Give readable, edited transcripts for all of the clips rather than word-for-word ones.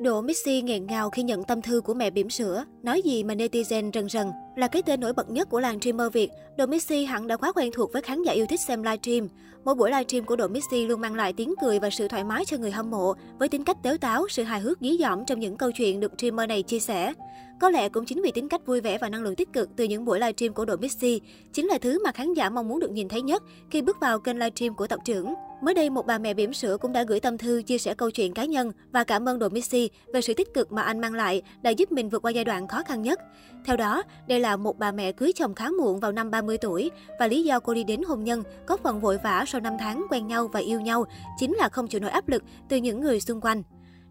Độ Mixi nghẹn ngào khi nhận tâm thư của mẹ bỉm sữa. Nói gì mà netizen rần rần. Là cái tên nổi bật nhất của làng streamer Việt, Độ Mixi hẳn đã quá quen thuộc với khán giả yêu thích xem livestream. Mỗi buổi livestream của Độ Mixi luôn mang lại tiếng cười và sự thoải mái cho người hâm mộ, với tính cách tếu táo, sự hài hước dí dỏm trong những câu chuyện được streamer này chia sẻ. Có lẽ cũng chính vì tính cách vui vẻ và năng lượng tích cực từ những buổi livestream của Độ Mixi chính là thứ mà khán giả mong muốn được nhìn thấy nhất khi bước vào kênh livestream của tộc trưởng. Mới đây, một bà mẹ bỉm sữa cũng đã gửi tâm thư chia sẻ câu chuyện cá nhân và cảm ơn Độ Mixi về sự tích cực mà anh mang lại đã giúp mình vượt qua giai đoạn khó khăn nhất. Theo đó, đây là một bà mẹ cưới chồng khá muộn vào năm 30 tuổi và lý do cô đi đến hôn nhân có phần vội vã sau 5 tháng quen nhau và yêu nhau chính là không chịu nổi áp lực từ những người xung quanh.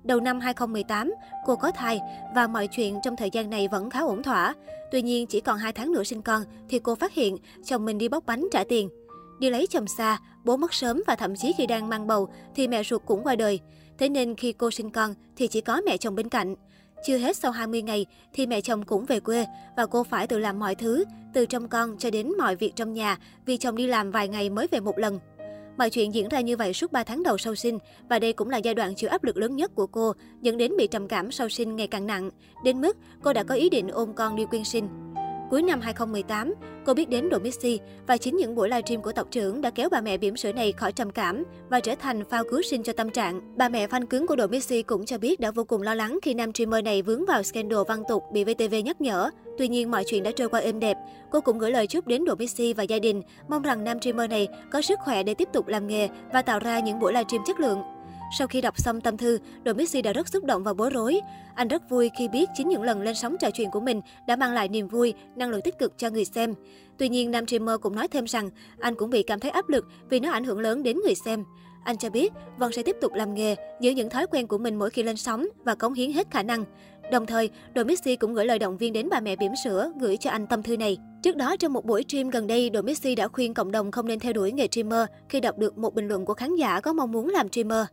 Đầu năm 2018, cô có thai và mọi chuyện trong thời gian này vẫn khá ổn thỏa. Tuy nhiên, chỉ còn 2 tháng nữa sinh con thì cô phát hiện chồng mình đi bóc bánh trả tiền. Đi lấy chồng xa, bố mất sớm và thậm chí khi đang mang bầu thì mẹ ruột cũng qua đời. Thế nên khi cô sinh con thì chỉ có mẹ chồng bên cạnh. Chưa hết sau 20 ngày thì mẹ chồng cũng về quê và cô phải tự làm mọi thứ, từ trông con cho đến mọi việc trong nhà vì chồng đi làm vài ngày mới về một lần. Mọi chuyện diễn ra như vậy suốt 3 tháng đầu sau sinh và đây cũng là giai đoạn chịu áp lực lớn nhất của cô, dẫn đến bị trầm cảm sau sinh ngày càng nặng, đến mức cô đã có ý định ôm con đi quyên sinh. Cuối năm 2018, cô biết đến Độ Mixi và chính những buổi livestream của tộc trưởng đã kéo bà mẹ bỉm sữa này khỏi trầm cảm và trở thành phao cứu sinh cho tâm trạng. Bà mẹ fan cứng của Độ Mixi cũng cho biết đã vô cùng lo lắng khi nam streamer này vướng vào scandal văn tục bị VTV nhắc nhở. Tuy nhiên, mọi chuyện đã trôi qua êm đẹp. Cô cũng gửi lời chúc đến Độ Mixi và gia đình, mong rằng nam streamer này có sức khỏe để tiếp tục làm nghề và tạo ra những buổi livestream chất lượng. Sau khi đọc xong tâm thư, Độ Mixi đã rất xúc động và bối rối. Anh rất vui khi biết chính những lần lên sóng trò chuyện của mình đã mang lại niềm vui, năng lượng tích cực cho người xem. Tuy nhiên, nam streamer cũng nói thêm rằng anh cũng bị cảm thấy áp lực vì nó ảnh hưởng lớn đến người xem. Anh cho biết Vân sẽ tiếp tục làm nghề, giữ những thói quen của mình mỗi khi lên sóng và cống hiến hết khả năng. Đồng thời, Độ Mixi cũng gửi lời động viên đến bà mẹ bỉm sữa gửi cho anh tâm thư này. Trước đó, trong một buổi stream gần đây, Độ Mixi đã khuyên cộng đồng không nên theo đuổi nghề streamer khi đọc được một bình luận của khán giả có mong muốn làm streamer.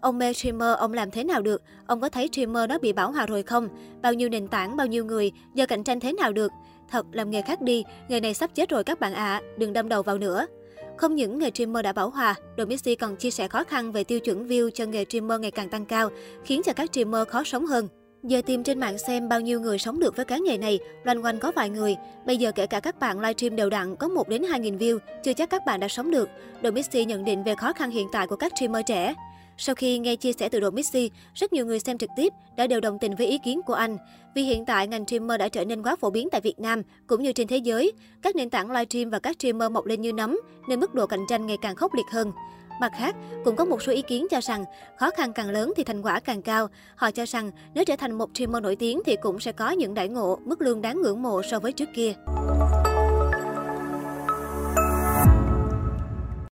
Ông mê streamer, ông làm thế nào được? Ông có thấy streamer nó bị bão hòa rồi không? Bao nhiêu nền tảng, bao nhiêu người, giờ cạnh tranh thế nào được? Thật, làm nghề khác đi, nghề này sắp chết rồi các bạn ạ, đừng đâm đầu vào nữa. Không những nghề streamer đã bão hòa, Độ Mixi còn chia sẻ khó khăn về tiêu chuẩn view cho nghề streamer ngày càng tăng cao, khiến cho các streamer khó sống hơn. Giờ tìm trên mạng xem bao nhiêu người sống được với cái nghề này, loanh quanh có vài người. Bây giờ kể cả các bạn livestream đều đặn có 1 đến 2.000 view, chưa chắc các bạn đã sống được. Độ Mixi nhận định về khó khăn hiện tại của các streamer trẻ. Sau khi nghe chia sẻ từ Độ Mixi, rất nhiều người xem trực tiếp đã đều đồng tình với ý kiến của anh. Vì hiện tại, ngành streamer đã trở nên quá phổ biến tại Việt Nam, cũng như trên thế giới. Các nền tảng livestream và các streamer mọc lên như nấm, nên mức độ cạnh tranh ngày càng khốc liệt hơn. Mặt khác, cũng có một số ý kiến cho rằng khó khăn càng lớn thì thành quả càng cao. Họ cho rằng nếu trở thành một streamer nổi tiếng thì cũng sẽ có những đãi ngộ, mức lương đáng ngưỡng mộ so với trước kia.